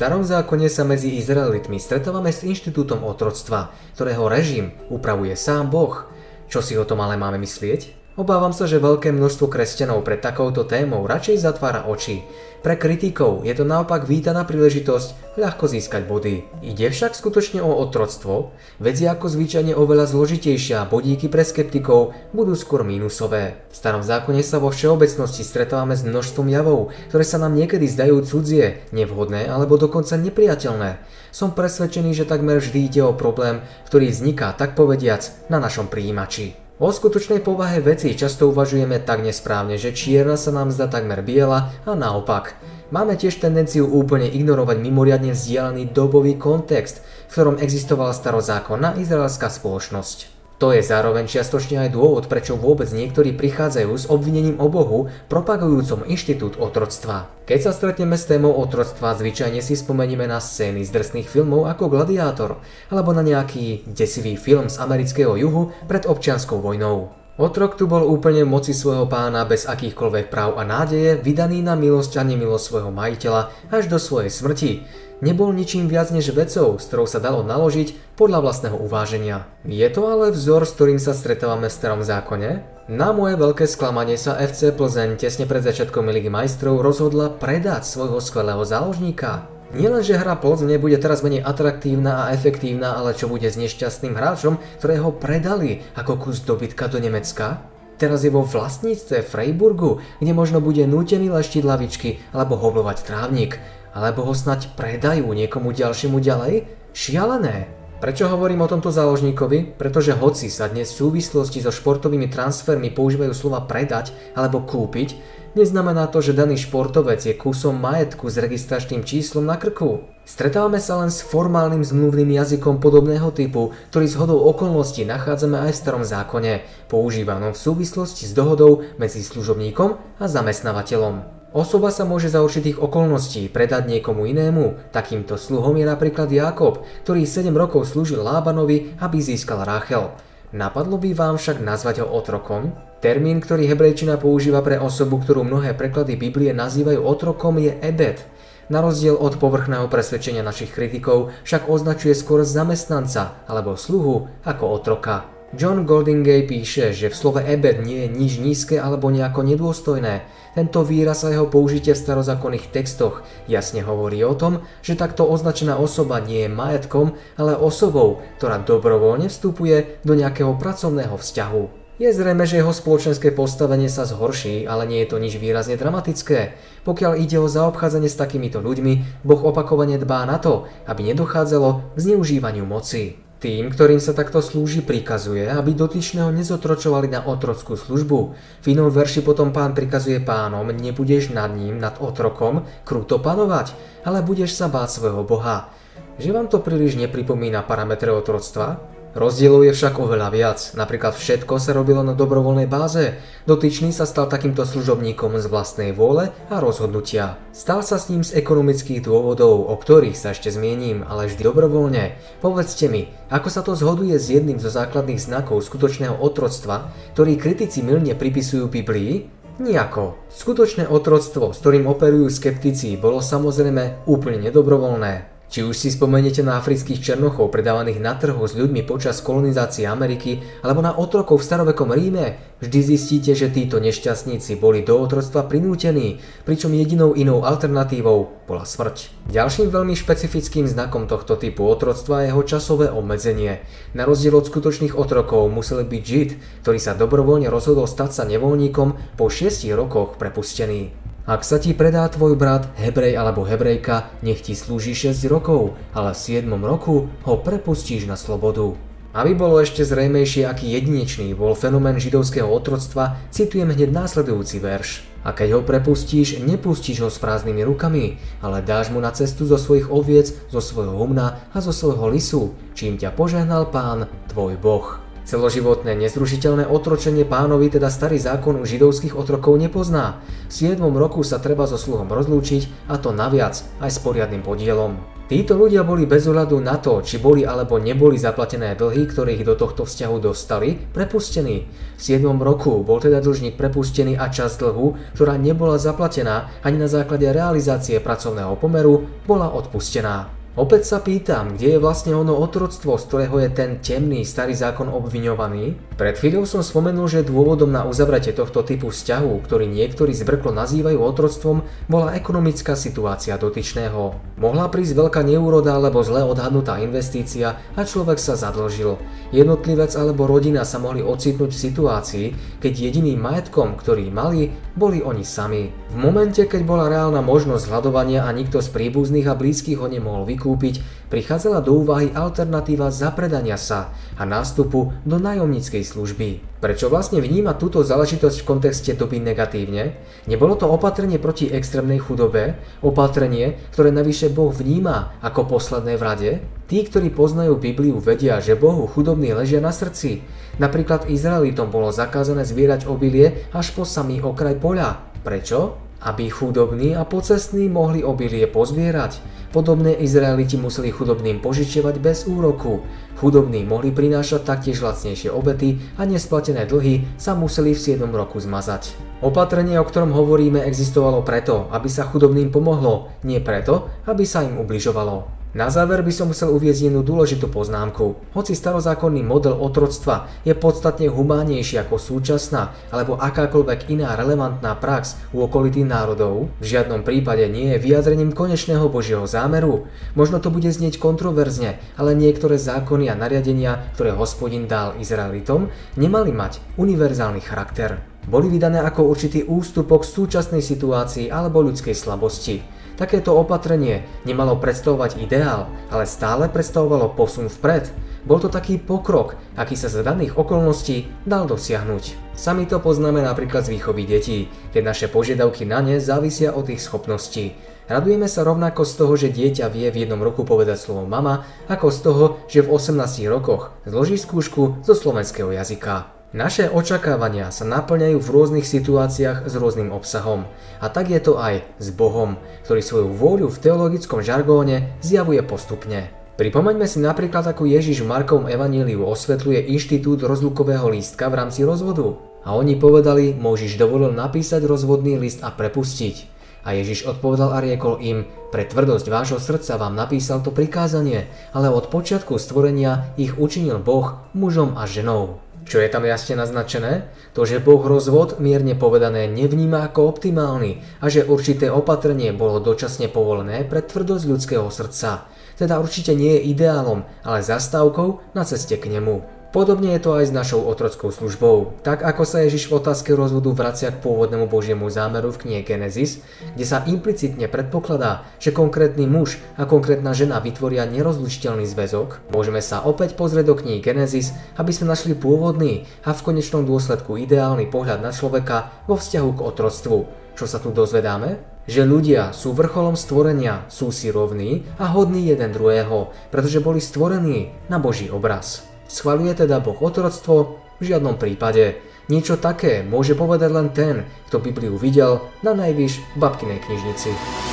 starom zákone sa medzi Izraelitmi stretávame s inštitútom otroctva, ktorého režim upravuje sám Boh. Čo si o tom ale máme myslieť? Obávam sa, že veľké množstvo kresťanov pred takouto témou radšej zatvára oči. Pre kritikov je to naopak vítaná príležitosť ľahko získať body. Ide však skutočne o otroctvo? Vec je ako zvyčajne oveľa zložitejšia a bodíky pre skeptikov budú skôr mínusové. V starom zákone sa vo všeobecnosti stretávame s množstvom javov, ktoré sa nám niekedy zdajú cudzie, nevhodné alebo dokonca nepriateľné. Som presvedčený, že takmer vždy ide o problém, ktorý vzniká, tak povediac, na našom prijímači. O skutočnej povahe veci často uvažujeme tak nesprávne, že čierna sa nám zdá takmer biela a naopak. Máme tiež tendenciu úplne ignorovať mimoriadne vzdialený dobový kontext, v ktorom existovala starozákonná izraelská spoločnosť. To je zároveň čiastočne aj dôvod, prečo vôbec niektorí prichádzajú s obvinením o Bohu, propagujúcom inštitút otroctva. Keď sa stretneme s témou otroctva, zvyčajne si spomenieme na scény z drsných filmov ako Gladiátor, alebo na nejaký desivý film z amerického juhu pred občianskou vojnou. Otrok tu bol úplne v moci svojho pána bez akýchkoľvek práv a nádeje, vydaný na milosť a nemilosť svojho majiteľa až do svojej smrti. Nebol ničím viac než vecou, s ktorou sa dalo naložiť podľa vlastného uváženia. Je to ale vzor, s ktorým sa stretávame v starom zákone? Na moje veľké sklamanie sa FC Plzeň tesne pred začiatkom Ligy majstrov rozhodla predať svojho skvelého záložníka. Nielenže hra Plzne bude teraz menej atraktívna a efektívna, ale čo bude s nešťastným hráčom, ktorého predali ako kus dobytka do Nemecka? Teraz je vo vlastníctve Freiburgu, kde možno bude nútený leštiť lavičky alebo hoblovať trávnik. Alebo ho snať predajú niekomu ďalšiemu ďalej? Šialené! Prečo hovorím o tomto záložníkovi? Pretože hoci sa dnes v súvislosti so športovými transfermi používajú slova predať alebo kúpiť, neznamená to, že daný športovec je kusom majetku s registračným číslom na krku. Stretávame sa len s formálnym zmluvným jazykom podobného typu, ktorý zhodou okolností nachádzame aj v starom zákone, používanom v súvislosti s dohodou medzi služobníkom a zamestnávateľom. Osoba sa môže za určitých okolností predať niekomu inému. Takýmto sluhom je napríklad Jákob, ktorý 7 rokov slúžil Lábanovi, aby získal Ráchel. Napadlo by vám však nazvať ho otrokom? Termín, ktorý hebrejčina používa pre osobu, ktorú mnohé preklady Biblie nazývajú otrokom, je ebed. Na rozdiel od povrchného presvedčenia našich kritikov však označuje skôr zamestnanca alebo sluhu ako otroka. John Goldingay píše, že v slove ebed nie je nič nízke alebo nejako nedôstojné. Tento výraz a jeho použitie v starozákonných textoch jasne hovorí o tom, že takto označená osoba nie je majetkom, ale osobou, ktorá dobrovoľne vstupuje do nejakého pracovného vzťahu. Je zrejme, že jeho spoločenské postavenie sa zhorší, ale nie je to nič výrazne dramatické. Pokiaľ ide o zaobchádzanie s takýmito ľuďmi, Boh opakovane dbá na to, aby nedochádzalo k zneužívaniu moci. Tým, ktorým sa takto slúži, prikazuje, aby dotyčného nezotročovali na otrockú službu. V inom verši potom pán prikazuje pánom, nebudeš nad ním, nad otrokom, kruto panovať, ale budeš sa báť svojho Boha. Že vám to príliš nepripomína parametre otroctva? Rozdielov je však oveľa viac, napríklad všetko sa robilo na dobrovoľnej báze, dotyčný sa stal takýmto služobníkom z vlastnej vôle a rozhodnutia. Stal sa s ním z ekonomických dôvodov, o ktorých sa ešte zmiením, ale vždy dobrovoľne. Povedzte mi, ako sa to zhoduje s jedným zo základných znakov skutočného otroctva, ktorý kritici mylne pripisujú Biblii? Nijako. Skutočné otroctvo, s ktorým operujú skeptici, bolo samozrejme úplne nedobrovoľné. Či už si spomeniete na afrických černochov predávaných na trhu s ľuďmi počas kolonizácie Ameriky, alebo na otrokov v starovekom Ríme, vždy zistíte, že títo nešťastníci boli do otroctva prinútení, pričom jedinou inou alternatívou bola smrť. Ďalším veľmi špecifickým znakom tohto typu otroctva je jeho časové obmedzenie. Na rozdiel od skutočných otrokov musel byť Žid, ktorý sa dobrovoľne rozhodol stať sa nevoľníkom, po 6 rokoch prepustený. Ak sa ti predá tvoj brat, hebrej alebo hebrejka, nech ti slúži 6 rokov, ale v 7. roku ho prepustíš na slobodu. Aby bolo ešte zrejmejšie, aký jedinečný bol fenomén židovského otroctva, citujem hneď následujúci verš. A keď ho prepustíš, nepustíš ho s prázdnymi rukami, ale dáš mu na cestu zo svojich oviec, zo svojho humna a zo svojho lisu, čím ťa požehnal Pán, tvoj Boh. Celoživotné nezrušiteľné otročenie pánovi teda starý zákon u židovských otrokov nepozná. V 7. roku sa treba so sluhom rozlúčiť, a to naviac aj s poriadnym podielom. Títo ľudia boli bez ohľadu na to, či boli alebo neboli zaplatené dlhy, ktorých do tohto vzťahu dostali, prepustení. V 7. roku bol teda dlžník prepustený a časť dlhu, ktorá nebola zaplatená ani na základe realizácie pracovného pomeru, bola odpustená. Opäť sa pýtam, kde je vlastne ono otroctvo, z ktorého je ten temný starý zákon obviňovaný? Pred chvíľou som spomenul, že dôvodom na uzavretie tohto typu vzťahu, ktorý niektorí zbrklo nazývajú otroctvom, bola ekonomická situácia dotyčného. Mohla prísť veľká neúroda alebo zle odhadnutá investícia a človek sa zadlžil. Jednotlivec alebo rodina sa mohli ocitnúť v situácii, keď jediným majetkom, ktorý mali, boli oni sami. V momente, keď bola reálna možnosť hľadovania a nikto z príbuzných a blízkych ho nemohol vykúpiť, prichádzala do úvahy alternatíva zapredania sa a nástupu do nájomníckej služby. Prečo vlastne vníma túto záležitosť v kontexte doby negatívne? Nebolo to opatrenie proti extrémnej chudobe? Opatrenie, ktoré navyše Boh vníma ako posledné v rade? Tí, ktorí poznajú Bibliu, vedia, že Bohu chudobní ležia na srdci. Napríklad Izraelitom bolo zakázané zbierať obilie až po samý okraj poľa. Prečo? Aby chudobní a pocestní mohli obilie pozbierať. Podobne Izraeliti museli chudobným požičiavať bez úroku. Chudobní mohli prinášať taktiež lacnejšie obety a nesplatené dlhy sa museli v 7. roku zmazať. Opatrenie, o ktorom hovoríme, existovalo preto, aby sa chudobným pomohlo, nie preto, aby sa im ubližovalo. Na záver by som musel uviesť jednu dôležitú poznámku. Hoci starozákonný model otroctva je podstatne humánnejší ako súčasná alebo akákoľvek iná relevantná prax u okolitých národov, v žiadnom prípade nie je vyjadrením konečného Božieho zámeru. Možno to bude znieť kontroverzne, ale niektoré zákony a nariadenia, ktoré Hospodin dal Izraelitom, nemali mať univerzálny charakter. Boli vydané ako určitý ústupok súčasnej situácii alebo ľudskej slabosti. Takéto opatrenie nemalo predstavovať ideál, ale stále predstavovalo posun vpred. Bol to taký pokrok, aký sa za daných okolností dal dosiahnuť. Sami to poznáme napríklad z výchovy detí, keď naše požiadavky na ne závisia od ich schopností. Radujeme sa rovnako z toho, že dieťa vie v 1 roku povedať slovo mama, ako z toho, že v 18 rokoch zloží skúšku zo slovenského jazyka. Naše očakávania sa naplňajú v rôznych situáciách s rôznym obsahom. A tak je to aj s Bohom, ktorý svoju vôľu v teologickom žargóne zjavuje postupne. Pripomeňme si napríklad, ako Ježiš v Markovom evaníliu osvetľuje inštitút rozlukového lístka v rámci rozvodu. A oni povedali, Mojžiš dovolil napísať rozvodný list a prepustiť. A Ježiš odpovedal a riekol im, pre tvrdosť vášho srdca vám napísal to prikázanie, ale od počiatku stvorenia ich učinil Boh mužom a ženou. Čo je tam jasne naznačené? To, že Boh rozvod, mierne povedané, nevníma ako optimálny a že určité opatrenie bolo dočasne povolené pre tvrdosť ľudského srdca. Teda určite nie je ideálom, ale zastávkou na ceste k nemu. Podobne je to aj s našou otrockou službou. Tak ako sa Ježiš v otázke rozvodu vracia k pôvodnému Božiemu zámeru v knihe Genesis, kde sa implicitne predpokladá, že konkrétny muž a konkrétna žena vytvoria nerozlučiteľný zväzok, môžeme sa opäť pozrieť do knihy Genesis, aby sme našli pôvodný a v konečnom dôsledku ideálny pohľad na človeka vo vzťahu k otroctvu. Čo sa tu dozvedáme? Že ľudia sú vrcholom stvorenia, sú si rovní a hodní jeden druhého, pretože boli stvorení na Boží obraz. Schvaľuje teda Boh otroctvo? V žiadnom prípade. Niečo také môže povedať len ten, kto Bibliu videl na najvyš v babkinej knižnici.